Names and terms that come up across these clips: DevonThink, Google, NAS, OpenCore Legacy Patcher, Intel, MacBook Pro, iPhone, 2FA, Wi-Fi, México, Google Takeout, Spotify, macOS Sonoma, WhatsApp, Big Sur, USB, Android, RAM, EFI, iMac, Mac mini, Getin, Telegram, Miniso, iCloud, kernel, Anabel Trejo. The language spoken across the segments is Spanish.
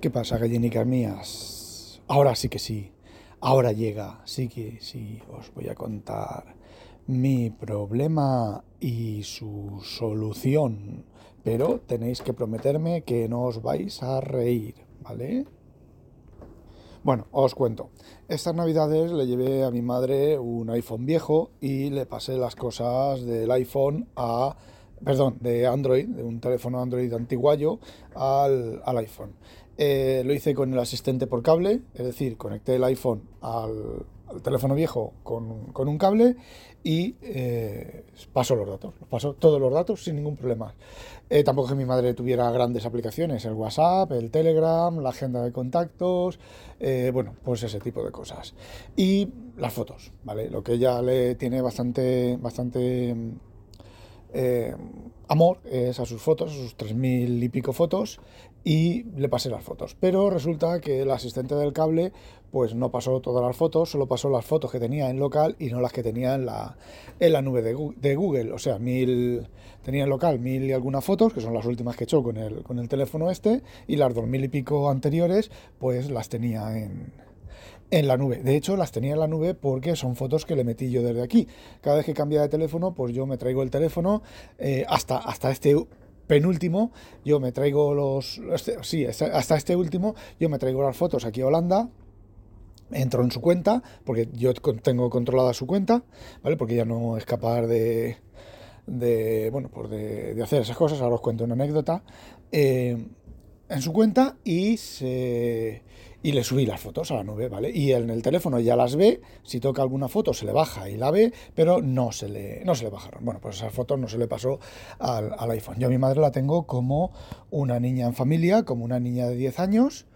¿Qué pasa, gallinicas mías? Ahora sí que sí, ahora llega, sí que sí, os voy a contar mi problema y su solución, pero tenéis que prometerme que no os vais a reír, ¿vale? Bueno, os cuento. Estas navidades le llevé a mi madre un iPhone viejo y le pasé las cosas del iPhone a... Perdón, de Android, de un teléfono Android antiguayo al iPhone. Lo hice con el asistente por cable, es decir, conecté el iPhone al teléfono viejo con un cable y paso los datos, paso todos los datos sin ningún problema. Tampoco que mi madre tuviera grandes aplicaciones, el WhatsApp, el Telegram, la agenda de contactos, bueno, pues ese tipo de cosas. Y las fotos, ¿vale? Lo que ella le tiene bastante amor es a sus fotos, a sus 3000 y pico fotos, y le pasé las fotos, pero resulta que el asistente del cable pues no pasó todas las fotos, solo pasó las fotos que tenía en local y no las que tenía en la nube de Google. O sea, tenía en local 1000 y algunas fotos, que son las últimas que he hecho con el teléfono este, y las 2000 y pico anteriores pues las tenía en la nube. De hecho, las tenía en la nube porque son fotos que le metí yo desde aquí. Cada vez que cambia de teléfono, pues yo me traigo el teléfono hasta este penúltimo. Yo me traigo hasta este último. Yo me traigo las fotos aquí a Holanda. Entro en su cuenta porque yo tengo controlada su cuenta, ¿vale? Porque ya no es capaz de hacer esas cosas. Ahora os cuento una anécdota. En su cuenta y le subí las fotos a la nube, ¿vale? Y en el teléfono ya las ve, si toca alguna foto se le baja y la ve, pero no se le bajaron. Bueno, pues esas fotos no se le pasó al iPhone. Yo a mi madre la tengo como una niña en familia, como una niña de 10 años,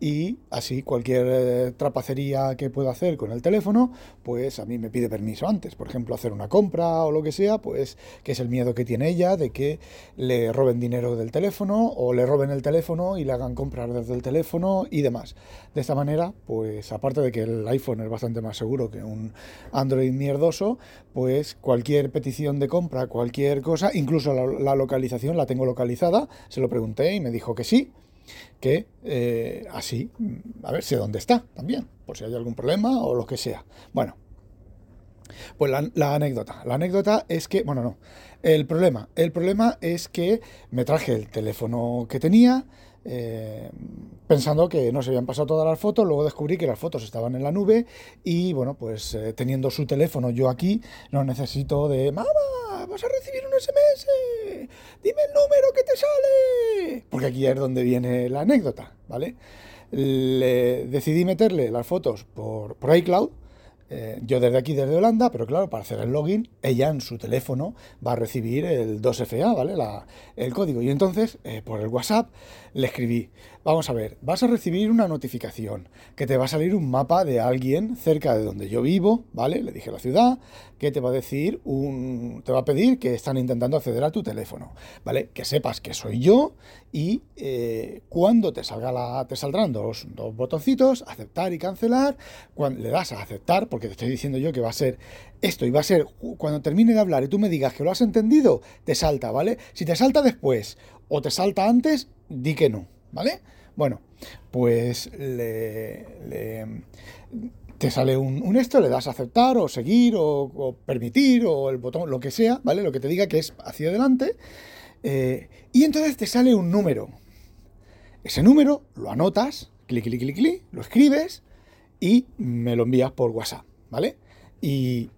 y así cualquier trapacería que pueda hacer con el teléfono, pues a mí me pide permiso antes. Por ejemplo, hacer una compra o lo que sea, pues que es el miedo que tiene ella de que le roben dinero del teléfono o le roben el teléfono y le hagan comprar desde el teléfono y demás. De esta manera, pues aparte de que el iPhone es bastante más seguro que un Android mierdoso, pues cualquier petición de compra, cualquier cosa, incluso la localización, la tengo localizada, se lo pregunté y me dijo que sí. Que así, a ver, sé dónde está también, por si hay algún problema o lo que sea. Bueno, pues la anécdota es que, bueno, no, el problema es que me traje el teléfono que tenía, pensando que no se habían pasado todas las fotos. Luego descubrí que las fotos estaban en la nube y, bueno, pues teniendo su teléfono yo aquí, no necesito de mamá, vas a recibir un SMS, dime el número que te sale, porque aquí es donde viene la anécdota, ¿vale? Decidí meterle las fotos por iCloud, yo desde aquí, desde Holanda, pero claro, para hacer el login, ella en su teléfono va a recibir el 2FA, ¿vale? El código. Y entonces, por el WhatsApp, le escribí, vamos a ver, vas a recibir una notificación, que te va a salir un mapa de alguien cerca de donde yo vivo, ¿vale? Le dije la ciudad, que te va a decir, te va a pedir que están intentando acceder a tu teléfono, ¿vale? Que sepas que soy yo y cuando te saldrán dos botoncitos, aceptar y cancelar, le das a aceptar, porque te estoy diciendo yo que va a ser esto, y va a ser cuando termine de hablar y tú me digas que lo has entendido, te salta, ¿vale? Si te salta después o te salta antes, di que no, ¿vale? Bueno, pues te sale un esto, le das a aceptar o seguir o permitir o el botón, lo que sea, ¿vale? Lo que te diga que es hacia adelante, y entonces te sale un número. Ese número lo anotas, clic, clic, clic, clic, lo escribes y me lo envías por WhatsApp, ¿vale? Y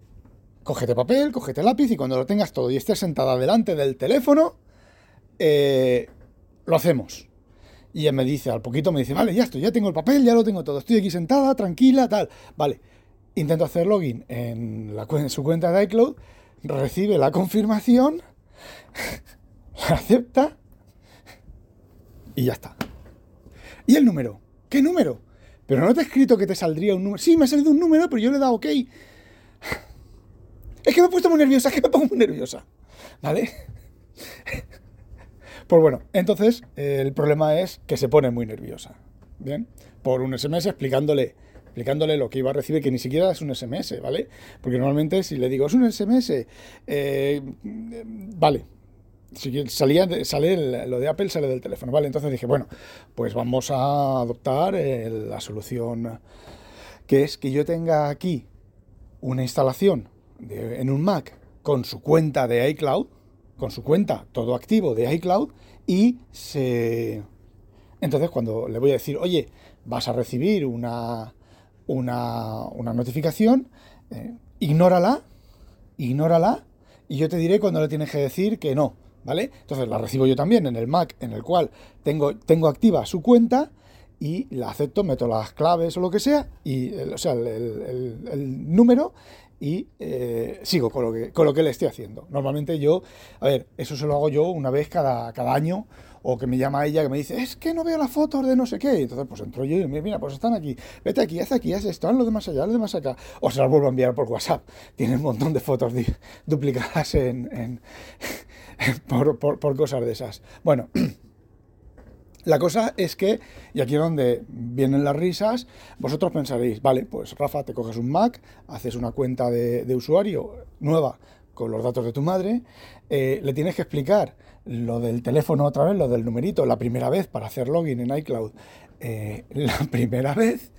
cógete papel, cógete lápiz, y cuando lo tengas todo y estés sentada delante del teléfono, lo hacemos. Y él me dice, al poquito me dice, vale, ya estoy, ya tengo el papel, ya lo tengo todo, estoy aquí sentada, tranquila, tal. Vale, intento hacer login en su cuenta de iCloud, recibe la confirmación, la acepta y ya está. ¿Y el número? ¿Qué número? Pero no te he escrito que te saldría un número. Sí, me ha salido un número, pero yo le he dado OK. Es que me he puesto muy nerviosa, es que me pongo muy nerviosa. ¿Vale? Pues bueno, entonces el problema es que se pone muy nerviosa. Bien, por un SMS explicándole lo que iba a recibir, que ni siquiera es un SMS, ¿vale? Porque normalmente si le digo, es un SMS, vale. lo de Apple sale del teléfono, ¿vale? Entonces dije, bueno, pues vamos a adoptar la solución que es que yo tenga aquí una instalación en un Mac con su cuenta de iCloud, con su cuenta todo activo de iCloud, y entonces cuando le voy a decir, oye, vas a recibir una notificación, ignórala, y yo te diré cuando le tienes que decir que no, ¿vale? Entonces la recibo yo también en el Mac en el cual tengo activa su cuenta y la acepto, meto las claves o lo que sea, el número, y sigo con lo que le estoy haciendo. Normalmente yo, eso se lo hago yo una vez cada año, o que me llama ella que me dice, es que no veo las fotos de no sé qué, y entonces pues entro yo y mira, pues están aquí, vete aquí, haz esto, haz lo de más allá, haz lo de más acá, o se las vuelvo a enviar por WhatsApp. Tiene un montón de fotos duplicadas por cosas de esas. Bueno, la cosa es que, y aquí es donde vienen las risas, vosotros pensaréis, vale, pues Rafa, te coges un Mac, haces una cuenta de usuario nueva con los datos de tu madre, le tienes que explicar lo del teléfono otra vez, lo del numerito, la primera vez para hacer login en iCloud, la primera vez,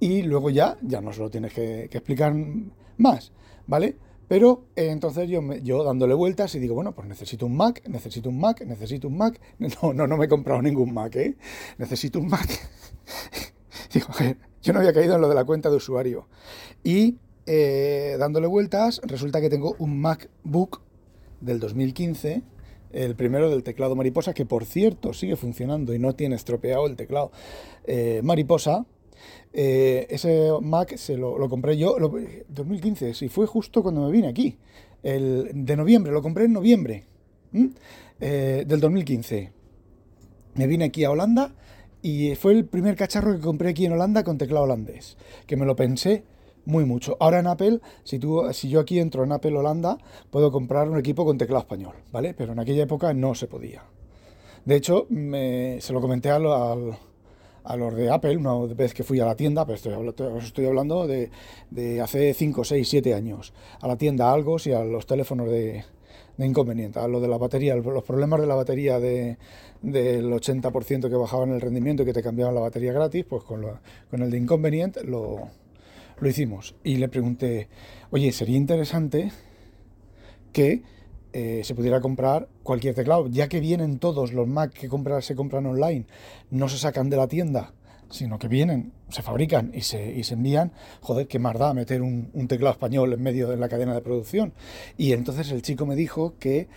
y luego ya no se lo tienes que explicar más, ¿vale? Pero entonces yo dándole vueltas y digo, bueno, pues necesito un Mac, no me he comprado ningún Mac, necesito un Mac. Digo, yo no había caído en lo de la cuenta de usuario. Y dándole vueltas, resulta que tengo un MacBook del 2015, el primero del teclado mariposa, que por cierto sigue funcionando y no tiene estropeado el teclado mariposa. Ese Mac lo compré yo, 2015, sí, fue justo cuando me vine aquí, lo compré en noviembre del 2015. Me vine aquí a Holanda y fue el primer cacharro que compré aquí en Holanda con teclado holandés, que me lo pensé muy mucho. Ahora en Apple, si yo aquí entro en Apple Holanda, puedo comprar un equipo con teclado español, ¿vale? Pero en aquella época no se podía. De hecho, se lo comenté a los de Apple, una vez que fui a la tienda, pero estoy hablando de hace 5, 6, 7 años, a la tienda Algos y a los teléfonos de inconveniente, a lo de la batería, los problemas de la batería del 80% que bajaban el rendimiento y que te cambiaban la batería gratis, pues con el de inconveniente lo hicimos. Y le pregunté, oye, sería interesante que se pudiera comprar cualquier teclado, ya que vienen todos los Mac que se compran online, no se sacan de la tienda, sino que vienen, se fabrican y se envían. Joder, qué más da meter un teclado español en medio de la cadena de producción. Y entonces el chico me dijo que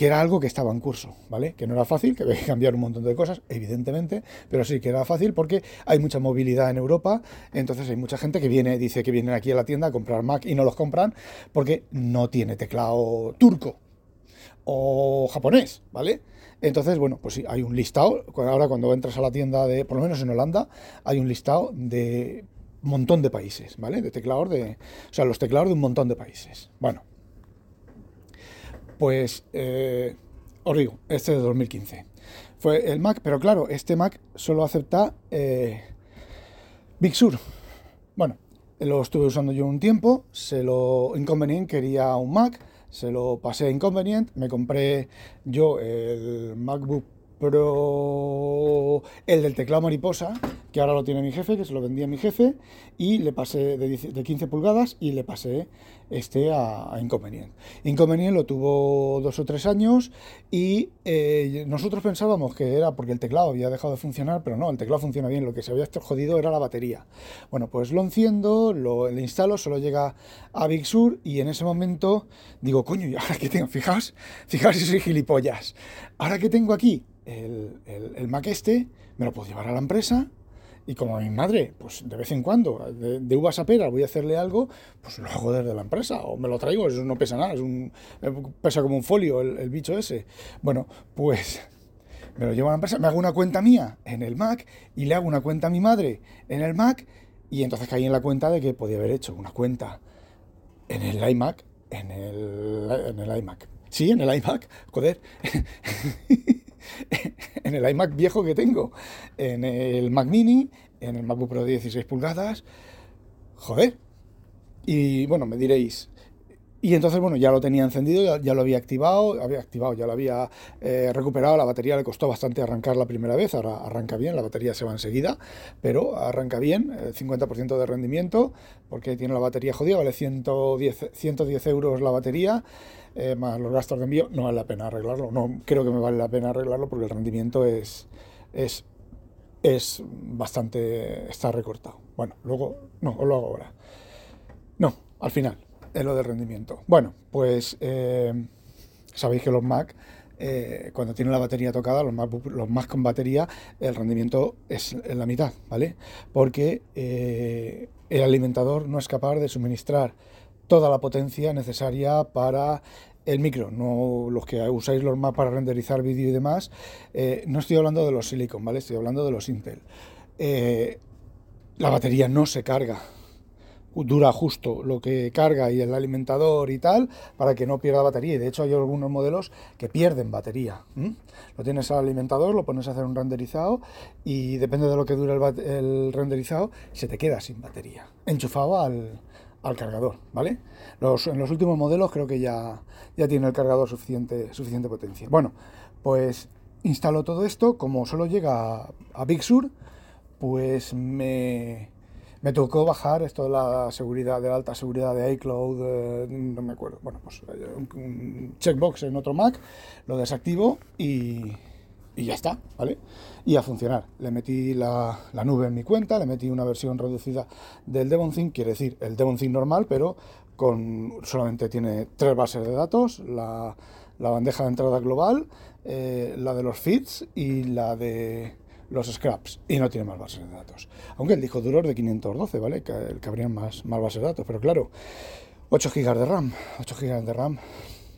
era algo que estaba en curso, ¿vale? Que no era fácil, que había que cambiar un montón de cosas, evidentemente, pero sí que era fácil porque hay mucha movilidad en Europa, entonces hay mucha gente que dice que vienen aquí a la tienda a comprar Mac y no los compran porque no tiene teclado turco o japonés, ¿vale? Entonces, bueno, pues sí, hay un listado, ahora cuando entras a la tienda por lo menos en Holanda, hay un listado de un montón de países, ¿vale? De teclados los teclados de un montón de países. Bueno, pues os digo, este de 2015 fue el Mac, pero claro, este Mac solo acepta Big Sur. Bueno, lo estuve usando yo un tiempo, Inconvenient quería un Mac, se lo pasé a Inconvenient, me compré yo el MacBook Pro, el del teclado mariposa, que ahora lo tiene mi jefe, que se lo vendía a mi jefe, y le pasé de 15 pulgadas y le pasé este a Inconvenient. Inconvenient lo tuvo 2 o 3 años y nosotros pensábamos que era porque el teclado había dejado de funcionar, pero no, el teclado funciona bien, lo que se había jodido era la batería. Bueno, pues lo enciendo, le instalo, solo llega a Big Sur y en ese momento digo, coño, ¿y ahora qué tengo? Fijaos si soy gilipollas. Ahora que tengo aquí el Mac este, me lo puedo llevar a la empresa. Y como a mi madre, pues de vez en cuando, de uvas a peras, voy a hacerle algo, pues lo hago desde la empresa, o me lo traigo, eso no pesa nada, pesa como un folio el bicho ese. Bueno, pues me lo llevo a la empresa, me hago una cuenta mía en el Mac, y le hago una cuenta a mi madre en el Mac, y entonces caí en la cuenta de que podía haber hecho una cuenta en el iMac, joder, en el iMac viejo que tengo, en el Mac mini, en el MacBook Pro de 16 pulgadas, joder. Y bueno, me diréis, Y entonces, bueno, ya lo tenía encendido, ya lo había activado, ya lo había recuperado. La batería le costó bastante arrancar la primera vez, ahora arranca bien, la batería se va enseguida, pero arranca bien, 50% de rendimiento, porque tiene la batería jodida, vale 110 euros la batería, más los gastos de envío. No vale la pena arreglarlo, no creo que me vale la pena arreglarlo, porque el rendimiento es bastante, está recortado. Bueno, luego, no, os lo hago ahora. No, al final. Es lo del rendimiento. Bueno, pues sabéis que los Mac, cuando tienen la batería tocada, los Mac con batería, el rendimiento es en la mitad, ¿vale? Porque el alimentador no es capaz de suministrar toda la potencia necesaria para el micro. No, los que usáis los Mac para renderizar vídeo y demás, no estoy hablando de los Silicon, ¿vale? Estoy hablando de los Intel. La batería no se carga. Dura justo lo que carga y el alimentador y tal, para que no pierda batería. Y de hecho hay algunos modelos que pierden batería. Lo tienes al alimentador, lo pones a hacer un renderizado y depende de lo que dure el renderizado, se te queda sin batería, enchufado al cargador, ¿vale? En los últimos modelos creo que ya tiene el cargador suficiente potencia. Bueno, pues instalo todo esto. Como solo llega a Big Sur, pues me tocó bajar esto de la seguridad, de la alta seguridad de iCloud, no me acuerdo. Bueno, pues un checkbox en otro Mac, lo desactivo y ya está, ¿vale? Y a funcionar. Le metí la nube en mi cuenta, le metí una versión reducida del DevonThink, quiere decir, el DevonThink normal, pero solamente tiene 3 bases de datos, la bandeja de entrada global, la de los feeds y la de los scraps, y no tiene más bases de datos, aunque el disco duro es de 512, ¿vale? Que habrían más bases de datos, pero claro, 8 GB de RAM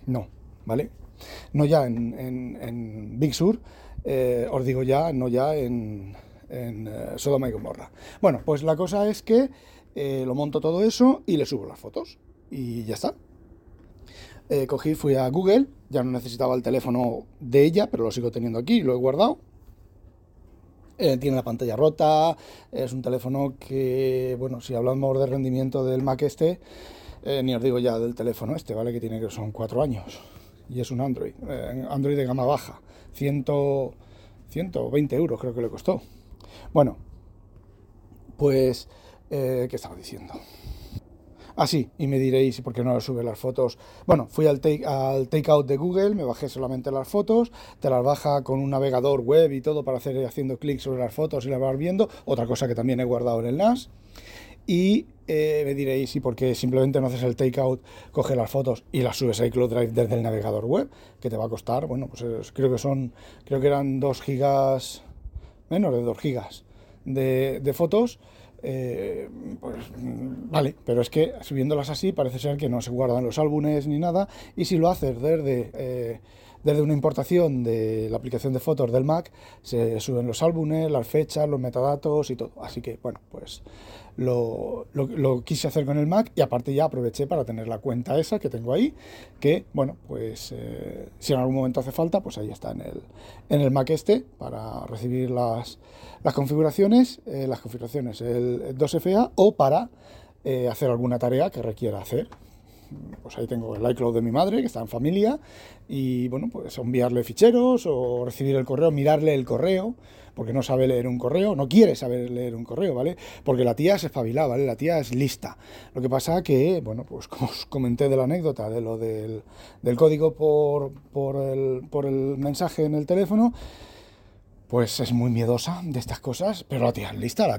no, ¿vale? No ya en Big Sur, os digo ya, no ya en Sodoma y Gomorra. Bueno, pues la cosa es que lo monto todo eso y le subo las fotos y ya está. Fui a Google, ya no necesitaba el teléfono de ella, pero lo sigo teniendo aquí, lo he guardado. Tiene la pantalla rota, es un teléfono que, bueno, si hablamos de rendimiento del Mac ni os digo ya del teléfono ¿vale? Que tiene que son 4 años y es un Android, Android de gama baja, 120 euros creo que le costó. Bueno, pues, ¿qué estaba diciendo? Así, y me diréis, ¿por qué no sube las fotos? Bueno, fui al Takeout de Google, me bajé solamente las fotos, te las baja con un navegador web y todo para haciendo clic sobre las fotos y las vas viendo, otra cosa que también he guardado en el NAS. Y me diréis, ¿y por qué simplemente no haces el Takeout, coges las fotos y las subes a iCloud Drive desde el navegador web? Que te va a costar, bueno, pues creo que eran 2 gigas, menos de 2 gigas de fotos. Pues vale, pero es que subiéndolas así parece ser que no se guardan los álbumes ni nada, y si lo haces desde una importación de la aplicación de fotos del Mac, se suben los álbumes, las fechas, los metadatos y todo, así que bueno, pues lo quise hacer con el Mac y aparte ya aproveché para tener la cuenta esa que tengo ahí, que bueno, pues si en algún momento hace falta, pues ahí está en el Mac para recibir las configuraciones, el 2FA o para hacer alguna tarea que requiera hacer. Pues ahí tengo el iCloud de mi madre, que está en familia, y bueno, pues enviarle ficheros o recibir el correo, mirarle el correo, porque no sabe leer un correo, no quiere saber leer un correo, ¿vale? Porque la tía es espabilada, ¿vale? La tía es lista. Lo que pasa que, bueno, pues como os comenté de la anécdota de lo del código por el mensaje en el teléfono, pues es muy miedosa de estas cosas, pero la tía es lista,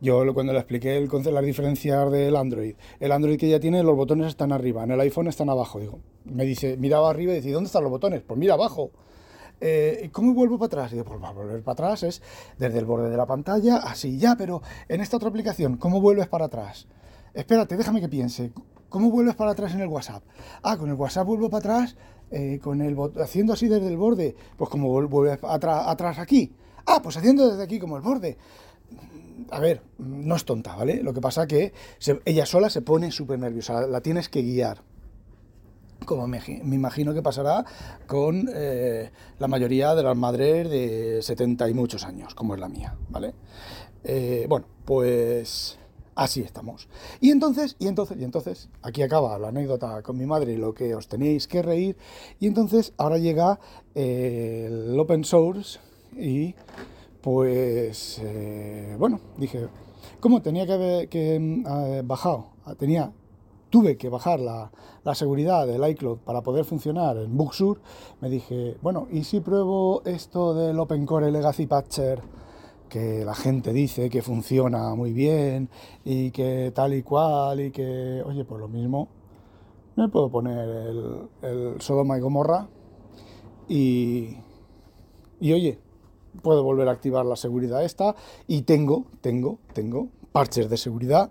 yo cuando le expliqué el concepto, las diferencias del Android, el Android que ella tiene, los botones están arriba, en el iPhone están abajo, digo, me dice, miraba arriba y dice, ¿dónde están los botones? Pues mira abajo. ¿Cómo vuelvo para atrás? Y digo, pues para volver para atrás es desde el borde de la pantalla, así ya, pero en esta otra aplicación, ¿cómo vuelves para atrás? Espérate, déjame que piense, ¿cómo vuelves para atrás en el WhatsApp? Ah, con el WhatsApp vuelvo para atrás. Haciendo así desde el borde, pues como vuelve atrás aquí. Ah, pues haciendo desde aquí como el borde. A ver, no es tonta, ¿vale? Lo que pasa que ella sola se pone súper nerviosa, la tienes que guiar. Como me imagino que pasará con la mayoría de las madres de 70 y muchos años, como es la mía, ¿vale? Bueno, pues así estamos. Y entonces, aquí acaba la anécdota con mi madre, lo que os tenéis que reír, y entonces ahora llega el open source y pues, bueno, dije, ¿cómo tenía que bajar la seguridad del iCloud para poder funcionar en Big Sur? Me dije, bueno, ¿y si pruebo esto del OpenCore Legacy Patcher, que la gente dice que funciona muy bien y que tal y cual y que, oye, por lo mismo me puedo poner el Sodoma y Gomorra y oye, puedo volver a activar la seguridad esta y tengo parches de seguridad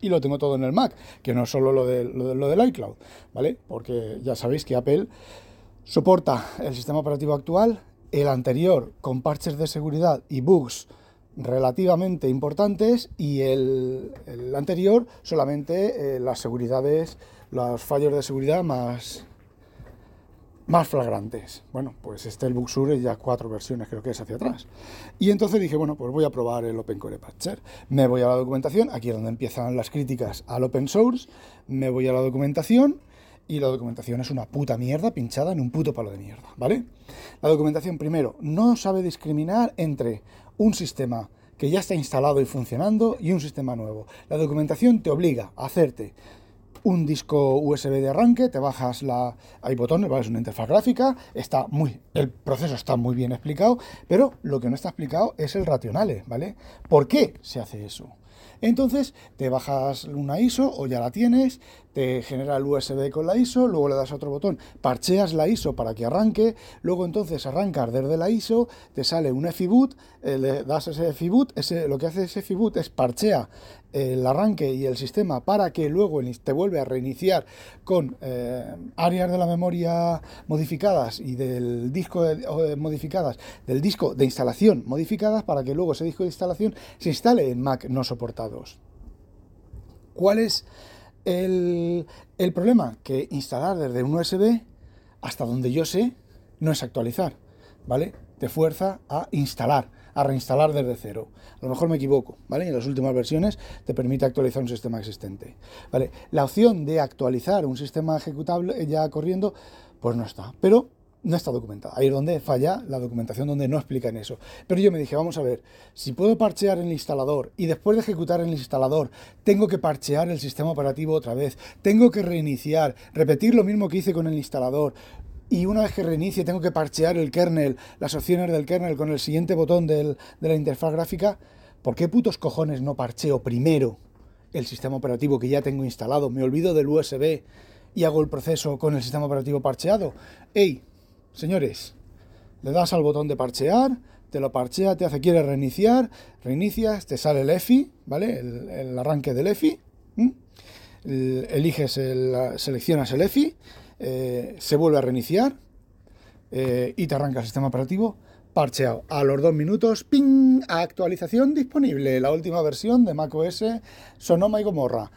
y lo tengo todo en el Mac, que no es solo lo del iCloud, ¿vale? Porque ya sabéis que Apple soporta el sistema operativo actual, el anterior con parches de seguridad y bugs relativamente importantes, y el anterior solamente los fallos de seguridad más flagrantes. Bueno, pues el Big Sur es ya 4 versiones, creo que es hacia atrás. Y entonces dije, bueno, pues voy a probar el OpenCore Patcher. Me voy a la documentación, aquí es donde empiezan las críticas al open source, me voy a la documentación. Y la documentación es una puta mierda pinchada en un puto palo de mierda, ¿vale? La documentación, primero, no sabe discriminar entre un sistema que ya está instalado y funcionando y un sistema nuevo. La documentación te obliga a hacerte un disco USB de arranque, te bajas hay botones, ¿vale? Es una interfaz gráfica, el proceso está muy bien explicado, pero lo que no está explicado es el racional, ¿vale? ¿Por qué se hace eso? Entonces te bajas una ISO o ya la tienes, te genera el USB con la ISO, luego le das a otro botón, parcheas la ISO para que arranque, luego entonces arrancas desde la ISO, te sale un EFI boot, le das ese EFI boot, lo que hace ese EFI boot es parchea el arranque y el sistema para que luego te vuelve a reiniciar con áreas de la memoria modificadas y del disco modificadas, del disco de instalación modificadas, para que luego ese disco de instalación se instale en Mac no soportados. ¿Cuál es el problema? Que instalar desde un USB, hasta donde yo sé, no es actualizar, ¿vale? Te fuerza a instalar, a reinstalar desde cero. A lo mejor me equivoco, ¿vale? En las últimas versiones te permite actualizar un sistema existente, ¿vale? La opción de actualizar un sistema ejecutable ya corriendo, pues no está, pero no está documentada. Ahí es donde falla la documentación, donde no explican eso. Pero yo me dije, vamos a ver, si puedo parchear en el instalador y después de ejecutar en el instalador tengo que parchear el sistema operativo otra vez, tengo que reiniciar, repetir lo mismo que hice con el instalador, y una vez que reinicie tengo que parchear el kernel, las opciones del kernel con el siguiente botón de la interfaz gráfica, ¿por qué putos cojones no parcheo primero el sistema operativo que ya tengo instalado? Me olvido del USB y hago el proceso con el sistema operativo parcheado. ¡Ey! Señores, le das al botón de parchear, te lo parchea, te hace, quieres reiniciar, reinicias, te sale el EFI, ¿vale? El arranque del EFI, seleccionas el EFI, se vuelve a reiniciar y te arranca el sistema operativo parcheado. A los 2 minutos, ¡ping!, actualización disponible, la última versión de macOS Sonoma y Gomorra.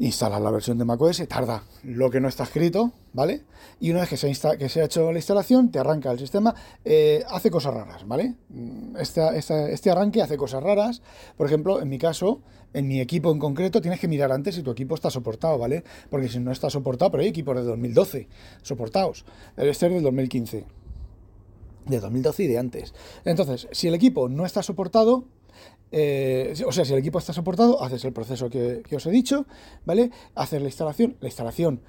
Instalas la versión de macOS, tarda lo que no está escrito, ¿vale? Y una vez que se ha hecho la instalación, te arranca el sistema, hace cosas raras, ¿vale? Este arranque hace cosas raras. Por ejemplo, en mi caso, en mi equipo en concreto, tienes que mirar antes si tu equipo está soportado, ¿vale? Porque si no está soportado, pero hay equipos de 2012 soportados, este es del 2015, de 2012 y de antes. Entonces, si el equipo no está soportado, si el equipo está soportado, haces el proceso que os he dicho, ¿vale? Haces la instalación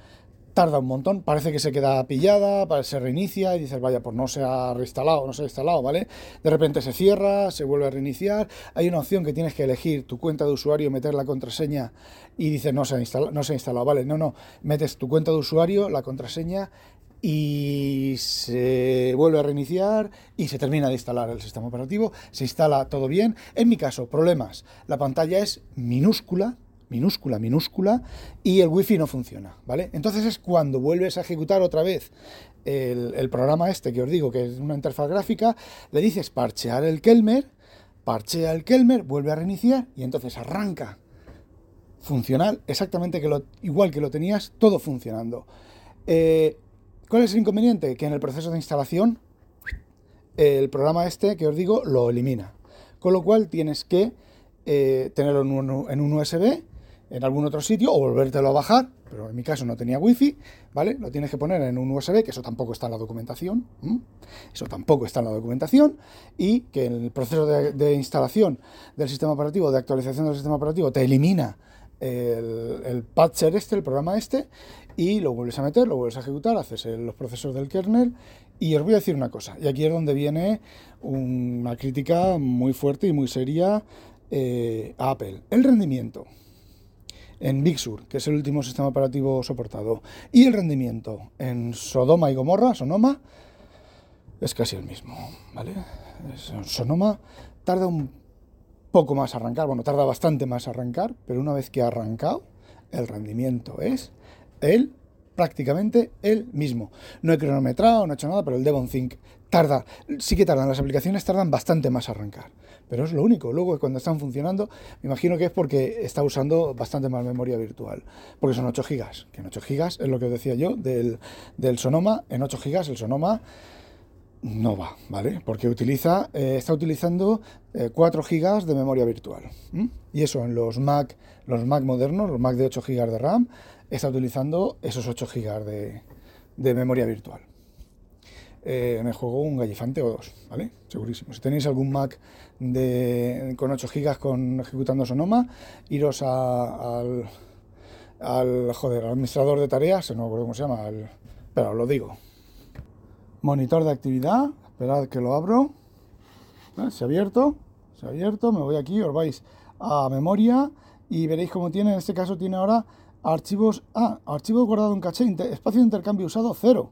tarda un montón, parece que se queda pillada, se reinicia y dices, vaya, pues no se ha instalado, ¿vale? De repente se cierra, se vuelve a reiniciar, hay una opción que tienes que elegir tu cuenta de usuario, meter la contraseña y dices, no se ha instalado, ¿vale? No, metes tu cuenta de usuario, la contraseña y se vuelve a reiniciar y se termina de instalar el sistema operativo, se instala todo bien. En mi caso, problemas, la pantalla es minúscula y el wifi no funciona, ¿vale? Entonces es cuando vuelves a ejecutar otra vez el programa este que os digo, que es una interfaz gráfica, le dices parchear el kernel, parchea el kernel, vuelve a reiniciar y entonces arranca funcional, exactamente igual que lo tenías, todo funcionando. ¿Cuál es el inconveniente? Que en el proceso de instalación el programa este que os digo lo elimina, con lo cual tienes que tenerlo en un USB, en algún otro sitio, o volvértelo a bajar, pero en mi caso no tenía wifi, ¿vale? Lo tienes que poner en un USB, que eso tampoco está en la documentación, y que el proceso de instalación del sistema operativo, de actualización del sistema operativo, te elimina el patcher este, el programa este, y lo vuelves a meter, lo vuelves a ejecutar, haces los procesos del kernel. Y os voy a decir una cosa, y aquí es donde viene una crítica muy fuerte y muy seria a Apple. El rendimiento en Big Sur, que es el último sistema operativo soportado, y el rendimiento en Sodoma y Gomorra, Sonoma, es casi el mismo, ¿vale? Sonoma tarda un poco más a arrancar, bueno, tarda bastante más a arrancar, pero una vez que ha arrancado, el rendimiento es prácticamente el mismo. No he cronometrado, no he hecho nada, pero el DevonThink tardan, las aplicaciones tardan bastante más a arrancar. Pero es lo único. Luego, cuando están funcionando, me imagino que es porque está usando bastante más memoria virtual, porque son 8 GB, que en 8 GB es lo que os decía yo del Sonoma. En 8 GB el Sonoma no va, ¿vale? Porque está utilizando 4 GB de memoria virtual. Y eso en los Mac modernos, los Mac de 8 GB de RAM, está utilizando esos 8 GB de memoria virtual. Me juego un gallifante o dos, ¿vale? Segurísimo. Si tenéis algún Mac con 8 GB ejecutando Sonoma, iros al administrador de tareas, no me acuerdo cómo se llama, pero lo digo. Monitor de actividad, esperad que lo abro. ¿Vale? Se ha abierto, me voy aquí, os vais a memoria y veréis cómo tiene, en este caso tiene ahora archivos, archivo guardado en caché, espacio de intercambio usado 0.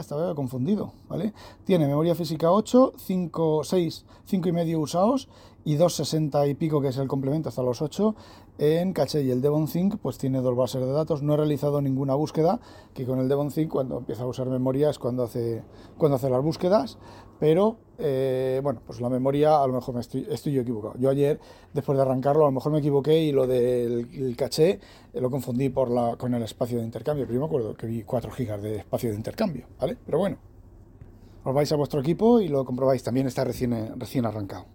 Estaba confundido, ¿vale? Tiene memoria física 8, 5,5 usados y 2,60 y pico, que es el complemento hasta los 8, en caché. Y el DevonThink pues tiene 2 bases de datos. No he realizado ninguna búsqueda, que con el DevonThink cuando empieza a usar memoria es cuando hace las búsquedas, pero bueno, pues la memoria a lo mejor estoy yo equivocado. Yo ayer, después de arrancarlo, a lo mejor me equivoqué y lo del caché lo confundí con el espacio de intercambio, pero yo me acuerdo que vi 4 GB de espacio de intercambio, ¿vale? Pero bueno, os vais a vuestro equipo y lo comprobáis, también está recién arrancado.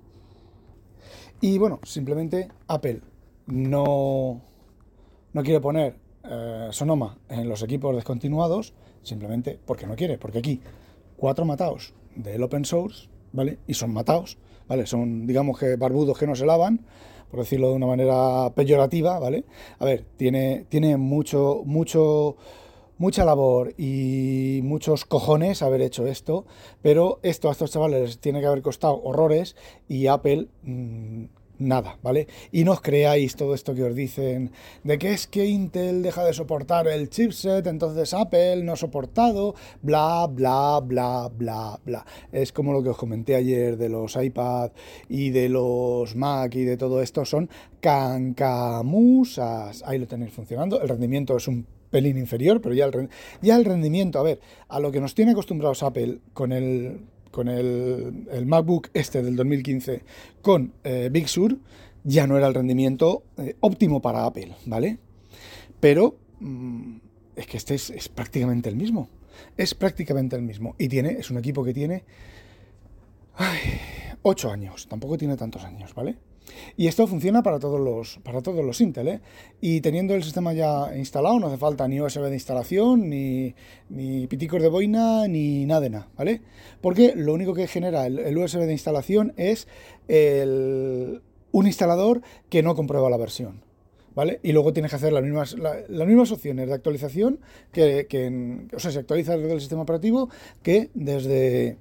Y bueno, simplemente Apple no quiere poner Sonoma en los equipos descontinuados, simplemente porque no quiere, porque aquí 4 mataos del open source, ¿vale? Y son mataos, ¿vale? Son, digamos, que barbudos que no se lavan, por decirlo de una manera peyorativa, ¿vale? A ver, tiene mucha labor y muchos cojones haber hecho esto, pero esto a estos chavales les tiene que haber costado horrores y Apple nada, ¿vale? Y no os creáis todo esto que os dicen de que es que Intel deja de soportar el chipset, entonces Apple no ha soportado, bla, bla, bla, bla, bla. Es como lo que os comenté ayer de los iPad y de los Mac y de todo esto, son cancamusas. Ahí lo tenéis funcionando, el rendimiento es un pelín inferior, pero ya el rendimiento, a ver, a lo que nos tiene acostumbrados Apple con el MacBook este del 2015 con Big Sur, ya no era el rendimiento óptimo para Apple, ¿vale? Pero es que este es prácticamente el mismo, y es un equipo que tiene 8 años, tampoco tiene tantos años, ¿vale? Y esto funciona para todos los Intel, ¿eh? Y teniendo el sistema ya instalado, no hace falta ni USB de instalación, ni piticos de boina, ni nada de nada, ¿vale? Porque lo único que genera el USB de instalación es un instalador que no comprueba la versión, ¿vale? Y luego tienes que hacer las mismas opciones de actualización que se actualiza desde el sistema operativo que desde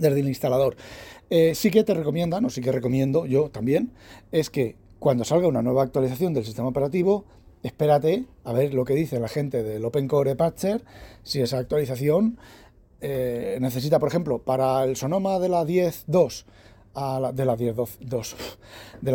el instalador. Sí que te recomiendan, o sí que recomiendo yo también, es que cuando salga una nueva actualización del sistema operativo, espérate a ver lo que dice la gente del OpenCore Patcher, si esa actualización necesita, por ejemplo, para el Sonoma de la 10.2 de la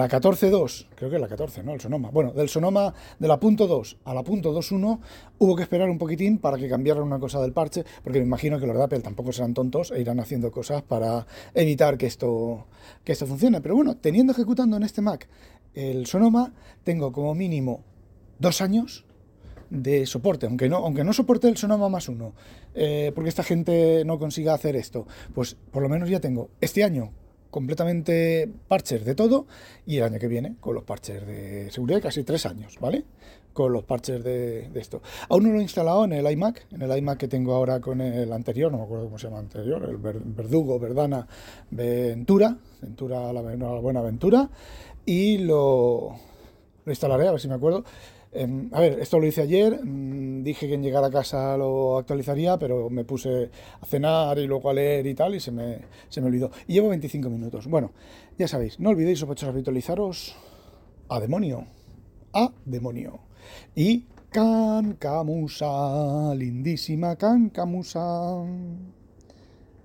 14.2, creo que es la 14, ¿no? El Sonoma. Bueno, del Sonoma de la .2 a la .21 hubo que esperar un poquitín para que cambiaran una cosa del parche, porque me imagino que los de Apple tampoco serán tontos e irán haciendo cosas para evitar que esto funcione. Pero bueno, ejecutando en este Mac el Sonoma, tengo como mínimo 2 años de soporte, aunque no soporte el Sonoma +1, porque esta gente no consiga hacer esto, pues por lo menos ya tengo este año completamente parches de todo, y el año que viene con los parches de seguridad, casi 3 años, ¿vale? Con los parches de esto. Aún no lo he instalado en el iMac, que tengo ahora con el anterior, no me acuerdo cómo se llama el anterior, el Ventura, la buena Ventura, y lo instalaré, a ver si me acuerdo. A ver, esto lo hice ayer, dije que en llegar a casa lo actualizaría, pero me puse a cenar y luego a leer y tal, y se me olvidó. Y llevo 25 minutos. Bueno, ya sabéis, no olvidéis, sospechosos, habitualizaros. ¡A demonio! ¡A demonio! Y cancamusa, lindísima cancamusa.